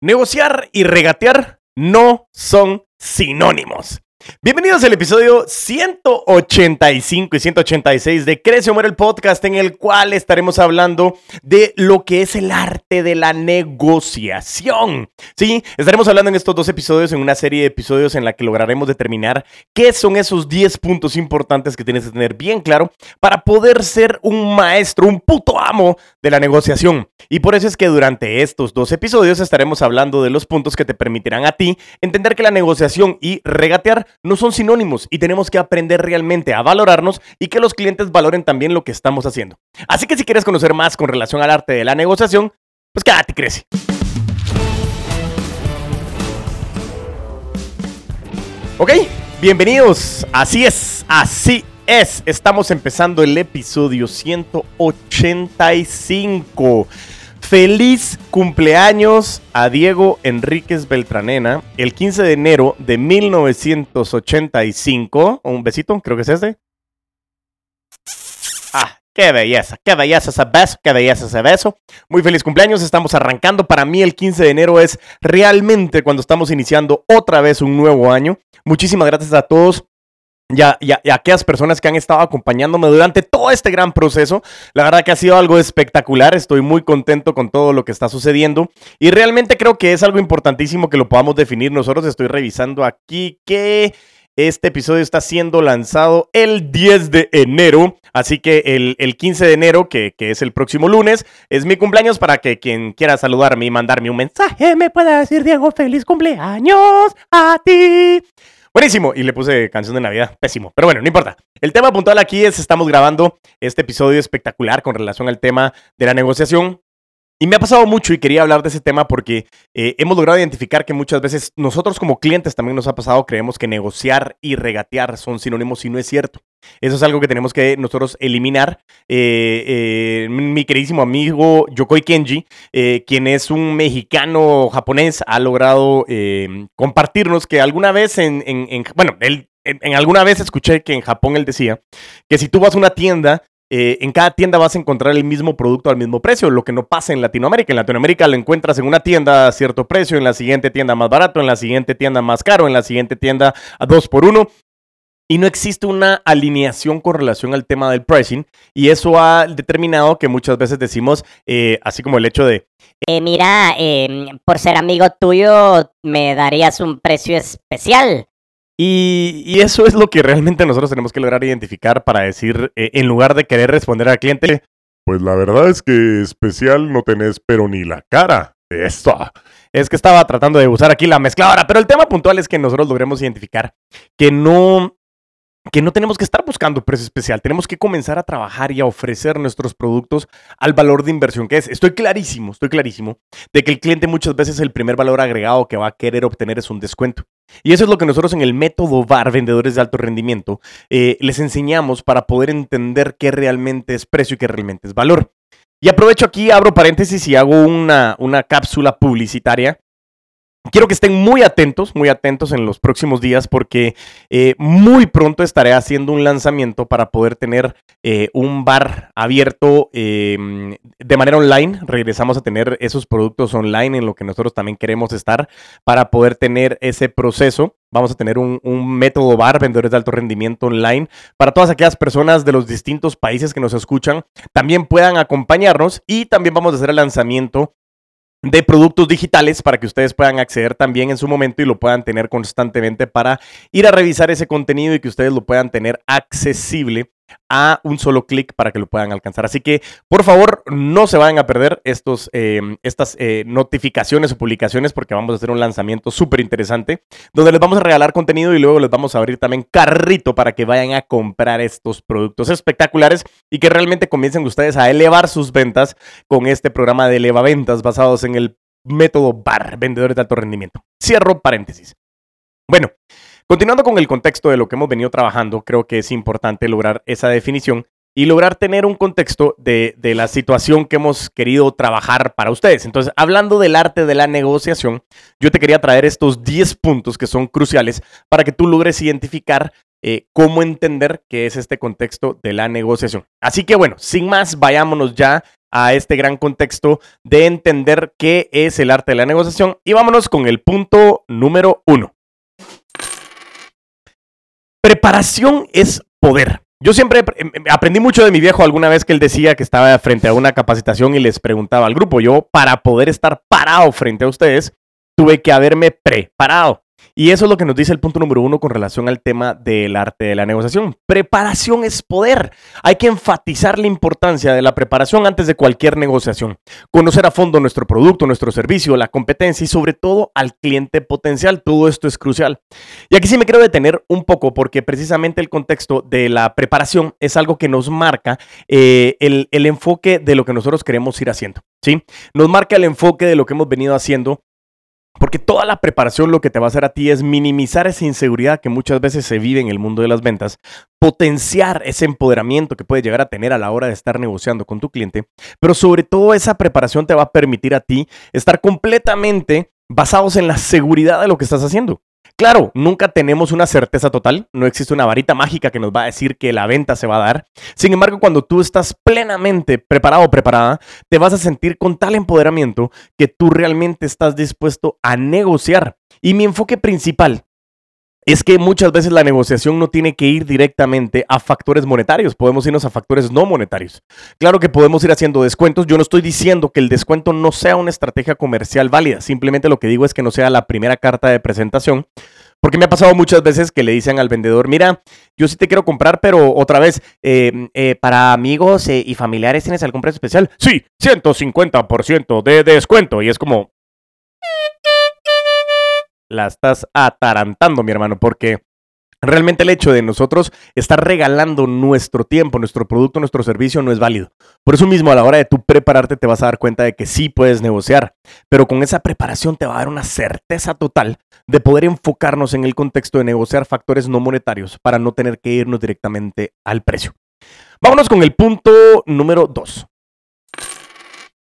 Negociar y regatear no son sinónimos. Bienvenidos al episodio 185 y 186 de Crece o Muere, el podcast en el cual estaremos hablando de lo que es el arte de la negociación. Sí, estaremos hablando en estos dos episodios, en una serie de episodios en la que lograremos determinar qué son esos 10 puntos importantes que tienes que tener bien claro para poder ser un maestro, un puto amo de la negociación. Y por eso es que durante estos dos episodios estaremos hablando de los puntos que te permitirán a ti entender que la negociación y regatear no son sinónimos y tenemos que aprender realmente a valorarnos y que los clientes valoren también lo que estamos haciendo. Así que si quieres conocer más con relación al arte de la negociación, pues quédate, crece. Ok, bienvenidos. Así es. Estamos empezando el episodio 185. Feliz cumpleaños a Diego Enríquez Beltranena, el 15 de enero de 1985. Un besito, creo que es este. Ah, qué belleza ese beso. Muy feliz cumpleaños, estamos arrancando. Para mí el 15 de enero es realmente cuando estamos iniciando otra vez un nuevo año. Muchísimas gracias a todos. Y a aquellas personas que han estado acompañándome durante todo este gran proceso. La verdad que ha sido algo espectacular, estoy muy contento con todo lo que está sucediendo y realmente creo que es algo importantísimo que lo podamos definir. Nosotros estoy revisando aquí que este episodio está siendo lanzado el 10 de enero, así que el 15 de enero, que es el próximo lunes, es mi cumpleaños, para que quien quiera saludarme y mandarme un mensaje me pueda decir: Diego, feliz cumpleaños a ti. Buenísimo, y le puse canción de Navidad, pésimo, pero bueno, no importa. El tema puntual aquí es, estamos grabando este episodio espectacular con relación al tema de la negociación. Y me ha pasado mucho y quería hablar de ese tema porque hemos logrado identificar que muchas veces nosotros como clientes también nos ha pasado, creemos que negociar y regatear son sinónimos y no es cierto. Eso es algo que tenemos que nosotros eliminar. Mi queridísimo amigo Yokoi Kenji, quien es un mexicano japonés, ha logrado compartirnos que alguna vez alguna vez escuché que en Japón él decía que si tú vas a una tienda, en cada tienda vas a encontrar el mismo producto al mismo precio, lo que no pasa en Latinoamérica. En Latinoamérica lo encuentras en una tienda a cierto precio, en la siguiente tienda más barato, en la siguiente tienda más caro, en la siguiente tienda a 2x1. Y no existe una alineación con relación al tema del pricing. Y eso ha determinado que muchas veces decimos, así como el hecho de... Mira, por ser amigo tuyo, me darías un precio especial. Y eso es lo que realmente nosotros tenemos que lograr identificar para decir, en lugar de querer responder al cliente, pues la verdad es que especial no tenés pero ni la cara. Esto. Es que estaba tratando de usar aquí la mezcladora, pero el tema puntual es que nosotros logremos identificar que no tenemos que estar buscando precio especial, tenemos que comenzar a trabajar y a ofrecer nuestros productos al valor de inversión que es. Estoy clarísimo de que el cliente muchas veces el primer valor agregado que va a querer obtener es un descuento. Y eso es lo que nosotros en el método VAR, vendedores de alto rendimiento, les enseñamos para poder entender qué realmente es precio y qué realmente es valor. Y aprovecho aquí, abro paréntesis y hago una cápsula publicitaria. Quiero que estén muy atentos en los próximos días porque muy pronto estaré haciendo un lanzamiento para poder tener un bar abierto de manera online. Regresamos a tener esos productos online en lo que nosotros también queremos estar para poder tener ese proceso. Vamos a tener un método VAR, vendedores de alto rendimiento online, para todas aquellas personas de los distintos países que nos escuchan, también puedan acompañarnos y también vamos a hacer el lanzamiento de productos digitales para que ustedes puedan acceder también en su momento y lo puedan tener constantemente para ir a revisar ese contenido y que ustedes lo puedan tener accesible a un solo clic para que lo puedan alcanzar. Así que, por favor, no se vayan a perder estas notificaciones o publicaciones porque vamos a hacer un lanzamiento súper interesante donde les vamos a regalar contenido y luego les vamos a abrir también carrito para que vayan a comprar estos productos espectaculares y que realmente comiencen ustedes a elevar sus ventas con este programa de ElevaVentas basados en el método VAR, vendedores de alto rendimiento. Cierro paréntesis. Bueno, continuando con el contexto de lo que hemos venido trabajando, creo que es importante lograr esa definición y lograr tener un contexto de la situación que hemos querido trabajar para ustedes. Entonces, hablando del arte de la negociación, yo te quería traer estos 10 puntos que son cruciales para que tú logres identificar cómo entender qué es este contexto de la negociación. Así que bueno, sin más, vayámonos ya a este gran contexto de entender qué es el arte de la negociación. Y vámonos con el punto número 1. Preparación es poder. Yo siempre aprendí mucho de mi viejo alguna vez que él decía que estaba frente a una capacitación y les preguntaba al grupo. Yo, para poder estar parado frente a ustedes, tuve que haberme preparado. Y eso es lo que nos dice el punto número 1 con relación al tema del arte de la negociación. Preparación es poder. Hay que enfatizar la importancia de la preparación antes de cualquier negociación. Conocer a fondo nuestro producto, nuestro servicio, la competencia y sobre todo al cliente potencial. Todo esto es crucial. Y aquí sí me quiero detener un poco porque precisamente el contexto de la preparación es algo que nos marca el enfoque de lo que nosotros queremos ir haciendo, ¿sí? Nos marca el enfoque de lo que hemos venido haciendo. Porque toda la preparación lo que te va a hacer a ti es minimizar esa inseguridad que muchas veces se vive en el mundo de las ventas, potenciar ese empoderamiento que puedes llegar a tener a la hora de estar negociando con tu cliente, pero sobre todo esa preparación te va a permitir a ti estar completamente basados en la seguridad de lo que estás haciendo. Claro, nunca tenemos una certeza total, no existe una varita mágica que nos va a decir que la venta se va a dar. Sin embargo, cuando tú estás plenamente preparado o preparada, te vas a sentir con tal empoderamiento que tú realmente estás dispuesto a negociar. Y mi enfoque principal es que muchas veces la negociación no tiene que ir directamente a factores monetarios. Podemos irnos a factores no monetarios. Claro que podemos ir haciendo descuentos. Yo no estoy diciendo que el descuento no sea una estrategia comercial válida. Simplemente lo que digo es que no sea la primera carta de presentación. Porque me ha pasado muchas veces que le dicen al vendedor, mira, yo sí te quiero comprar, pero otra vez, para amigos y familiares, ¿tienes algún precio especial? Sí, 150% de descuento. Y es como... La estás atarantando, mi hermano, porque realmente el hecho de nosotros estar regalando nuestro tiempo, nuestro producto, nuestro servicio no es válido. Por eso mismo, a la hora de tú prepararte, te vas a dar cuenta de que sí puedes negociar, pero con esa preparación te va a dar una certeza total de poder enfocarnos en el contexto de negociar factores no monetarios para no tener que irnos directamente al precio. Vámonos con el punto número 2.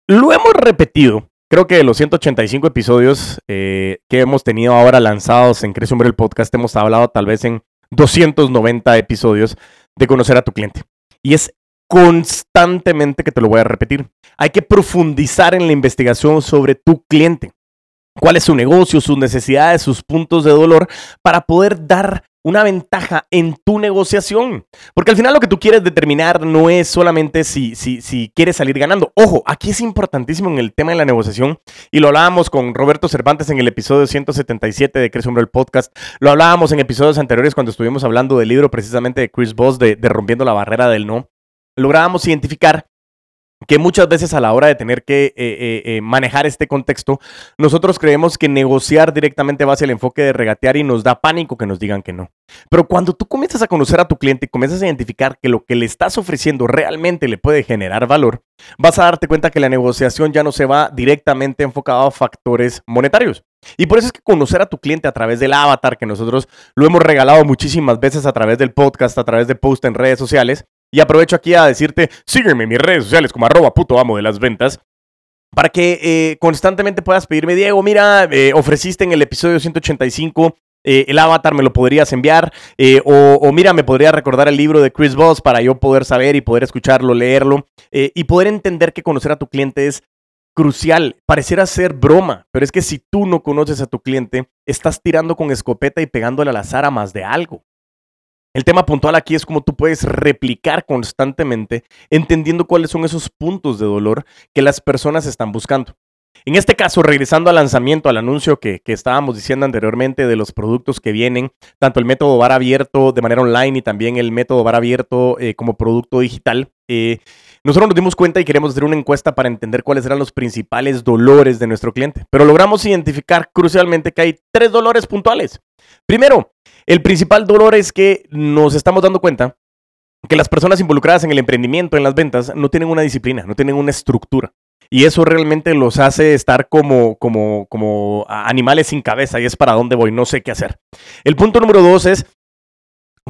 Lo hemos repetido. Creo que de los 185 episodios que hemos tenido ahora lanzados en Crece o Muere el podcast, hemos hablado tal vez en 290 episodios de conocer a tu cliente. Y es constantemente que te lo voy a repetir. Hay que profundizar en la investigación sobre tu cliente. Cuál es su negocio, sus necesidades, sus puntos de dolor para poder dar una ventaja en tu negociación. Porque al final lo que tú quieres determinar no es solamente si quieres salir ganando. Ojo, aquí es importantísimo en el tema de la negociación. Y lo hablábamos con Roberto Cervantes en el episodio 177 de Crece o Muere el podcast. Lo hablábamos en episodios anteriores cuando estuvimos hablando del libro precisamente de Chris Voss de Rompiendo la Barrera del No. Lográbamos identificar que muchas veces a la hora de tener que manejar este contexto, nosotros creemos que negociar directamente va hacia el enfoque de regatear y nos da pánico que nos digan que no. Pero cuando tú comienzas a conocer a tu cliente y comienzas a identificar que lo que le estás ofreciendo realmente le puede generar valor, vas a darte cuenta que la negociación ya no se va directamente enfocada a factores monetarios. Y por eso es que conocer a tu cliente a través del avatar, que nosotros lo hemos regalado muchísimas veces a través del podcast, a través de posts en redes sociales. Y aprovecho aquí a decirte, sígueme en mis redes sociales como @putoamodelasventas para que constantemente puedas pedirme, Diego, mira, ofreciste en el episodio 185 el avatar, ¿me lo podrías enviar? O mira, me podría recordar el libro de Chris Voss para yo poder saber y poder escucharlo, leerlo y poder entender que conocer a tu cliente es crucial. Pareciera ser broma, pero es que si tú no conoces a tu cliente, estás tirando con escopeta y pegándole a la azar más de algo. El tema puntual aquí es cómo tú puedes replicar constantemente, entendiendo cuáles son esos puntos de dolor que las personas están buscando. En este caso, regresando al lanzamiento, al anuncio que estábamos diciendo anteriormente de los productos que vienen, tanto el método VAR abierto de manera online y también el método VAR abierto como producto digital, nosotros nos dimos cuenta y queremos hacer una encuesta para entender cuáles eran los principales dolores de nuestro cliente. Pero logramos identificar crucialmente que hay 3 dolores puntuales. Primero, el principal dolor es que nos estamos dando cuenta que las personas involucradas en el emprendimiento, en las ventas, no tienen una disciplina, no tienen una estructura. Y eso realmente los hace estar como animales sin cabeza y es para dónde voy, no sé qué hacer. El punto número 2 es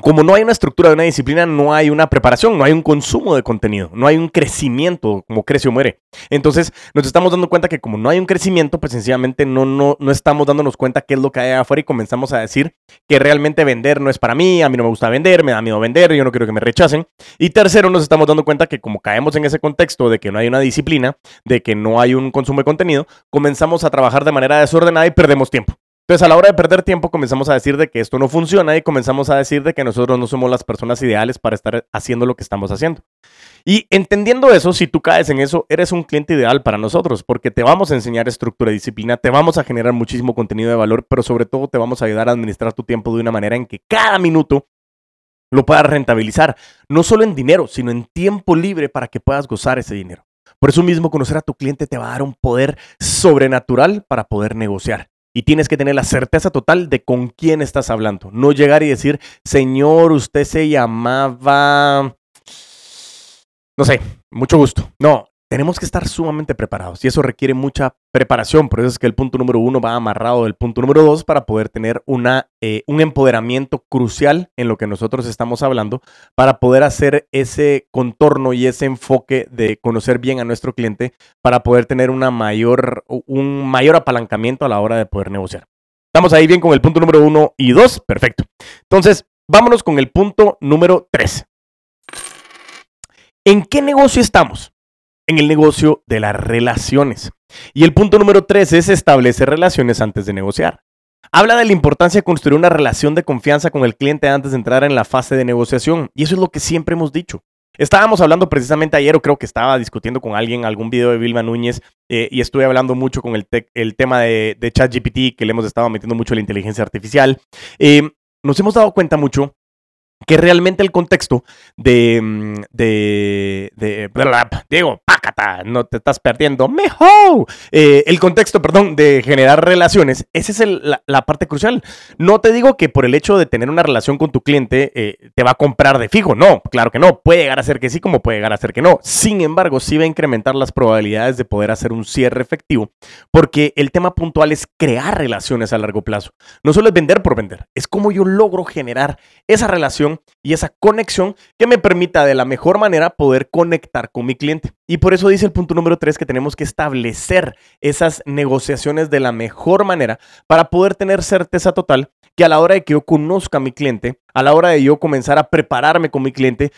como no hay una estructura de una disciplina, no hay una preparación, no hay un consumo de contenido, no hay un crecimiento, como Crece o Muere. Entonces nos estamos dando cuenta que como no hay un crecimiento, pues sencillamente no estamos dándonos cuenta qué es lo que hay afuera y comenzamos a decir que realmente vender no es para mí, a mí no me gusta vender, me da miedo vender, yo no quiero que me rechacen. Y tercero, nos estamos dando cuenta que como caemos en ese contexto de que no hay una disciplina, de que no hay un consumo de contenido, comenzamos a trabajar de manera desordenada y perdemos tiempo. Entonces, a la hora de perder tiempo, comenzamos a decir de que esto no funciona y comenzamos a decir de que nosotros no somos las personas ideales para estar haciendo lo que estamos haciendo. Y entendiendo eso, si tú caes en eso, eres un cliente ideal para nosotros, porque te vamos a enseñar estructura y disciplina, te vamos a generar muchísimo contenido de valor, pero sobre todo te vamos a ayudar a administrar tu tiempo de una manera en que cada minuto lo puedas rentabilizar, no solo en dinero, sino en tiempo libre para que puedas gozar ese dinero. Por eso mismo, conocer a tu cliente te va a dar un poder sobrenatural para poder negociar. Y tienes que tener la certeza total de con quién estás hablando. No llegar y decir, señor, usted se llamaba... no sé, mucho gusto. No, tenemos que estar sumamente preparados y eso requiere mucha preparación. Por eso es que el punto número 1 va amarrado del punto número 2 para poder tener un empoderamiento crucial en lo que nosotros estamos hablando, para poder hacer ese contorno y ese enfoque de conocer bien a nuestro cliente para poder tener un mayor apalancamiento a la hora de poder negociar. ¿Estamos ahí bien con el punto número 1 y 2? Perfecto. Entonces, vámonos con el punto número 3. ¿En qué negocio estamos? En el negocio de las relaciones. Y el punto número 3 es establecer relaciones antes de negociar. Habla de la importancia de construir una relación de confianza con el cliente antes de entrar en la fase de negociación. Y eso es lo que siempre hemos dicho. Estábamos hablando precisamente ayer, o creo que estaba discutiendo con alguien algún video de Vilma Núñez, y estuve hablando mucho con el tema de ChatGPT, que le hemos estado metiendo mucho a la inteligencia artificial. Nos hemos dado cuenta mucho que realmente el contexto Diego, pácata, no te estás perdiendo, mejor. El contexto, perdón, de generar relaciones, esa es la parte crucial. No te digo que por el hecho de tener una relación con tu cliente te va a comprar de fijo. No, claro que no. Puede llegar a ser que sí, como puede llegar a ser que no. Sin embargo, sí va a incrementar las probabilidades de poder hacer un cierre efectivo, porque el tema puntual es crear relaciones a largo plazo. No solo es vender por vender, es cómo yo logro generar esa relación y esa conexión que me permita de la mejor manera poder conectar con mi cliente. Y por eso dice el punto número 3 que tenemos que establecer esas negociaciones de la mejor manera para poder tener certeza total que a la hora de que yo conozca a mi cliente, a la hora de yo comenzar a prepararme con mi cliente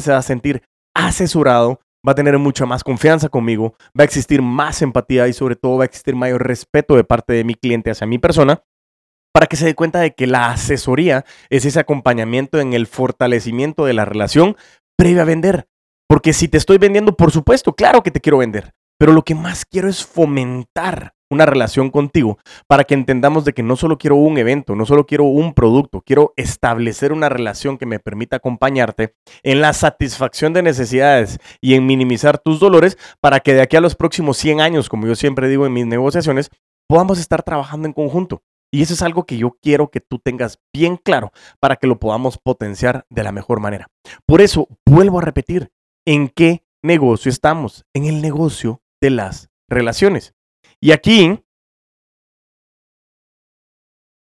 se va a sentir asesorado, va a tener mucha más confianza conmigo, va a existir más empatía y sobre todo va a existir mayor respeto de parte de mi cliente hacia mi persona, para que se dé cuenta de que la asesoría es ese acompañamiento en el fortalecimiento de la relación previa a vender. Porque si te estoy vendiendo, por supuesto, claro que te quiero vender, pero lo que más quiero es fomentar una relación contigo para que entendamos de que no solo quiero un evento, no solo quiero un producto, quiero establecer una relación que me permita acompañarte en la satisfacción de necesidades y en minimizar tus dolores para que de aquí a los próximos 100 años, como yo siempre digo en mis negociaciones, podamos estar trabajando en conjunto. Y eso es algo que yo quiero que tú tengas bien claro para que lo podamos potenciar de la mejor manera. Por eso, vuelvo a repetir, ¿en qué negocio estamos? En el negocio de las relaciones. Y aquí,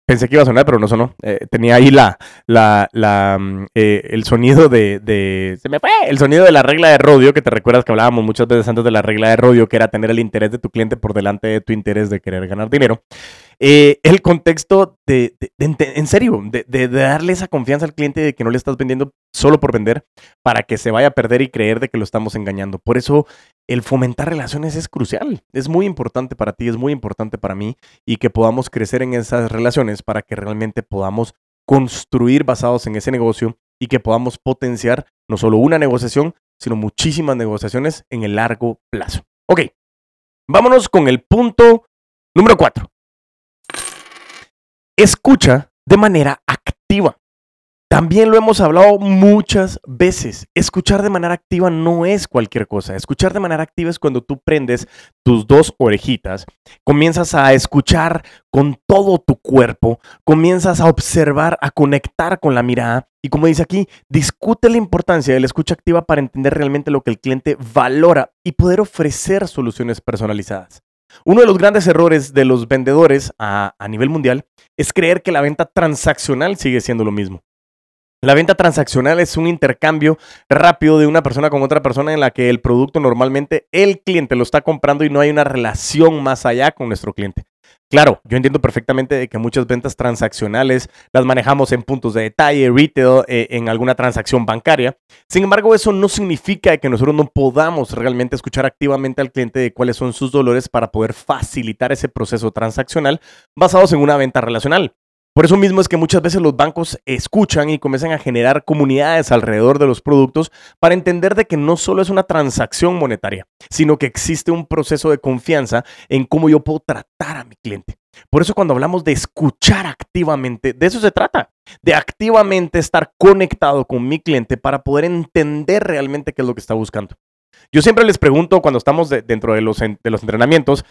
pensé que iba a sonar, pero no sonó. Tenía ahí el sonido se me fue. El sonido de la regla de Rodio, que te recuerdas que hablábamos muchas veces antes de la regla de Rodio, que era tener el interés de tu cliente por delante de tu interés de querer ganar dinero. El contexto de darle esa confianza al cliente de que no le estás vendiendo solo por vender para que se vaya a perder y creer de que lo estamos engañando. Por eso el fomentar relaciones es crucial, es muy importante para ti, es muy importante para mí y que podamos crecer en esas relaciones para que realmente podamos construir basados en ese negocio y que podamos potenciar no solo una negociación, sino muchísimas negociaciones en el largo plazo. Ok, vámonos con el punto número 4. Escucha de manera activa. También lo hemos hablado muchas veces. Escuchar de manera activa no es cualquier cosa. Escuchar de manera activa es cuando tú prendes tus dos orejitas, comienzas a escuchar con todo tu cuerpo, comienzas a observar, a conectar con la mirada. Y como dice aquí, discute la importancia de la escucha activa para entender realmente lo que el cliente valora y poder ofrecer soluciones personalizadas. Uno de los grandes errores de los vendedores a nivel mundial es creer que la venta transaccional sigue siendo lo mismo. La venta transaccional es un intercambio rápido de una persona con otra persona en la que el producto normalmente el cliente lo está comprando y no hay una relación más allá con nuestro cliente. Claro, yo entiendo perfectamente de que muchas ventas transaccionales las manejamos en puntos de detalle, retail, en alguna transacción bancaria. Sin embargo, eso no significa que nosotros no podamos realmente escuchar activamente al cliente de cuáles son sus dolores para poder facilitar ese proceso transaccional basados en una venta relacional. Por eso mismo es que muchas veces los bancos escuchan y comienzan a generar comunidades alrededor de los productos para entender de que no solo es una transacción monetaria, sino que existe un proceso de confianza en cómo yo puedo tratar a mi cliente. Por eso cuando hablamos de escuchar activamente, de eso se trata, de activamente estar conectado con mi cliente para poder entender realmente qué es lo que está buscando. Yo siempre les pregunto cuando estamos dentro de los entrenamientos,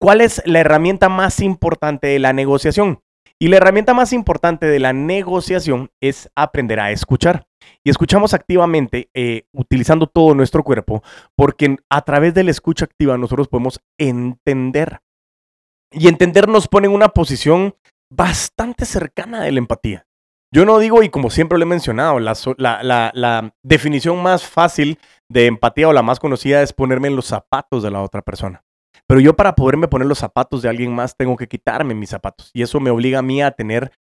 ¿cuál es la herramienta más importante de la negociación? Y la herramienta más importante de la negociación es aprender a escuchar. Y escuchamos activamente utilizando todo nuestro cuerpo, porque a través de la escucha activa nosotros podemos entender. Y entender nos pone en una posición bastante cercana de la empatía. Yo no digo, y como siempre lo he mencionado, la definición más fácil de empatía o la más conocida es ponerme en los zapatos de la otra persona. Pero yo para poderme poner los zapatos de alguien más tengo que quitarme mis zapatos. Y eso me obliga a mí a tener,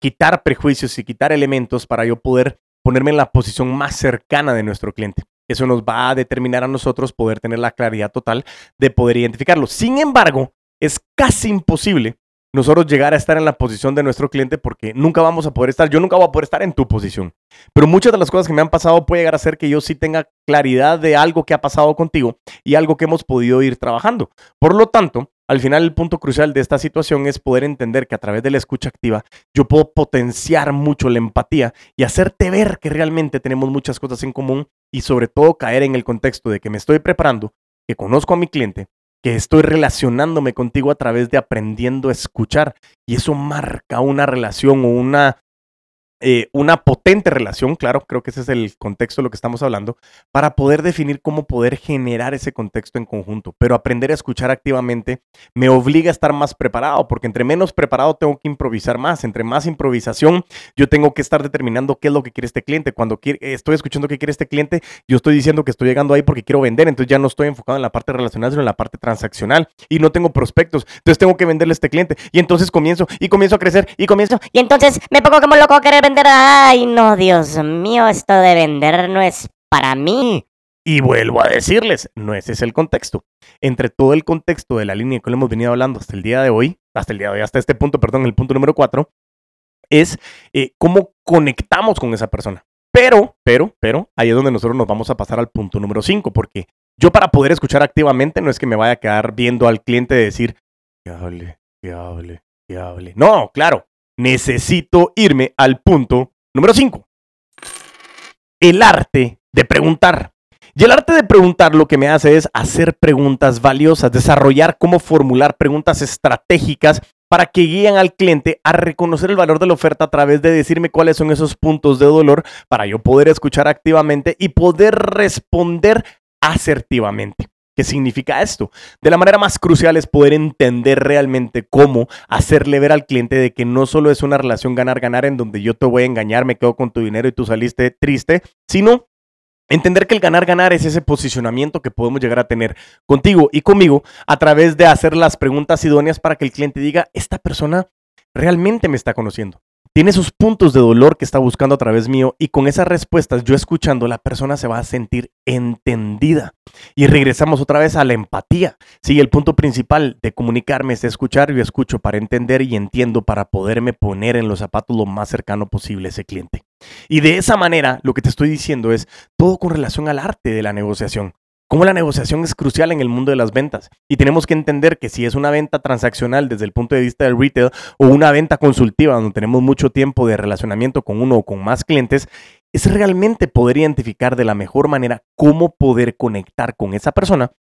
quitar prejuicios y quitar elementos para yo poder ponerme en la posición más cercana de nuestro cliente. Eso nos va a determinar a nosotros poder tener la claridad total de poder identificarlo. Sin embargo, es casi imposible nosotros llegar a estar en la posición de nuestro cliente porque nunca vamos a poder estar, yo nunca voy a poder estar en tu posición. Pero muchas de las cosas que me han pasado puede llegar a ser que yo sí tenga claridad de algo que ha pasado contigo y algo que hemos podido ir trabajando. Por lo tanto, al final el punto crucial de esta situación es poder entender que a través de la escucha activa yo puedo potenciar mucho la empatía y hacerte ver que realmente tenemos muchas cosas en común y sobre todo caer en el contexto de que me estoy preparando, que conozco a mi cliente, que estoy relacionándome contigo a través de aprendiendo a escuchar. Y eso marca una relación o una potente relación, claro, creo que ese es el contexto de lo que estamos hablando, para poder definir cómo poder generar ese contexto en conjunto. Pero aprender a escuchar activamente me obliga a estar más preparado, porque entre menos preparado tengo que improvisar más, entre más improvisación yo tengo que estar determinando qué es lo que quiere este cliente. Cuando estoy escuchando qué quiere este cliente, yo estoy diciendo que estoy llegando ahí porque quiero vender, entonces ya no estoy enfocado en la parte relacional, sino en la parte transaccional, y no tengo prospectos, entonces tengo que venderle a este cliente, y entonces comienzo a crecer, y entonces me pongo como loco a querer vender. Ay, no, Dios mío, esto de vender no es para mí. Y vuelvo a decirles, no ese es el contexto. Entre todo el contexto de la línea que hemos venido hablando hasta este punto, el punto número 4, es cómo conectamos con esa persona. Pero, ahí es donde nosotros nos vamos a pasar al punto número 5, porque yo para poder escuchar activamente no es que me vaya a quedar viendo al cliente y decir, que hable. No, claro. Necesito irme al punto número 5. El arte de preguntar. Y el arte de preguntar lo que me hace es hacer preguntas valiosas, desarrollar cómo formular preguntas estratégicas para que guíen al cliente a reconocer el valor de la oferta a través de decirme cuáles son esos puntos de dolor para yo poder escuchar activamente y poder responder asertivamente. ¿Qué significa esto? De la manera más crucial es poder entender realmente cómo hacerle ver al cliente de que no solo es una relación ganar-ganar en donde yo te voy a engañar, me quedo con tu dinero y tú saliste triste, sino entender que el ganar-ganar es ese posicionamiento que podemos llegar a tener contigo y conmigo a través de hacer las preguntas idóneas para que el cliente diga, esta persona realmente me está conociendo. Tiene esos puntos de dolor que está buscando a través mío y con esas respuestas, yo escuchando, la persona se va a sentir entendida. Y regresamos otra vez a la empatía. Sí, el punto principal de comunicarme es escuchar. Yo escucho para entender y entiendo para poderme poner en los zapatos lo más cercano posible a ese cliente. Y de esa manera, lo que te estoy diciendo es todo con relación al arte de la negociación. Cómo la negociación es crucial en el mundo de las ventas y tenemos que entender que si es una venta transaccional desde el punto de vista del retail o una venta consultiva donde tenemos mucho tiempo de relacionamiento con uno o con más clientes, es realmente poder identificar de la mejor manera cómo poder conectar con esa persona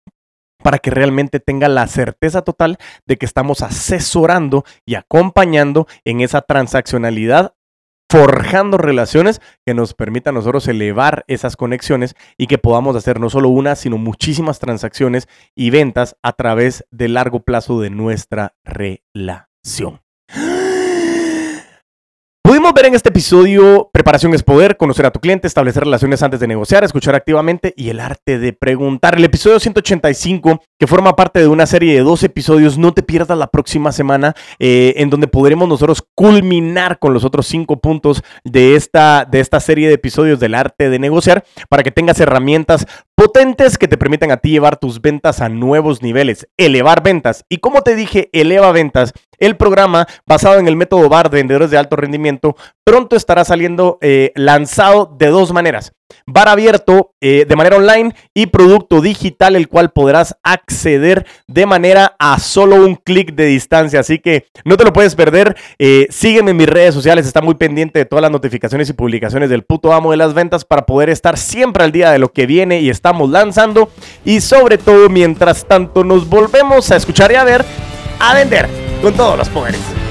para que realmente tenga la certeza total de que estamos asesorando y acompañando en esa transaccionalidad, forjando relaciones que nos permitan a nosotros elevar esas conexiones y que podamos hacer no solo una, sino muchísimas transacciones y ventas a través de largo plazo de nuestra relación. Pudimos ver en este episodio preparación es poder, conocer a tu cliente, establecer relaciones antes de negociar, escuchar activamente y el arte de preguntar. El episodio 185, que forma parte de una serie de 12 episodios, no te pierdas la próxima semana, en donde podremos nosotros culminar con los otros 5 puntos de esta serie de episodios del arte de negociar, para que tengas herramientas potentes que te permitan a ti llevar tus ventas a nuevos niveles, elevar ventas. Y como te dije, eleva ventas. El programa basado en el método VAR de vendedores de alto rendimiento pronto estará saliendo lanzado de 2 maneras. VAR abierto de manera online y producto digital, el cual podrás acceder de manera a solo un clic de distancia. Así que no te lo puedes perder. Sígueme en mis redes sociales. Está muy pendiente de todas las notificaciones y publicaciones del puto amo de las ventas para poder estar siempre al día de lo que viene y estamos lanzando. Y sobre todo, mientras tanto, nos volvemos a escuchar y a ver, a vender con todos los poderes.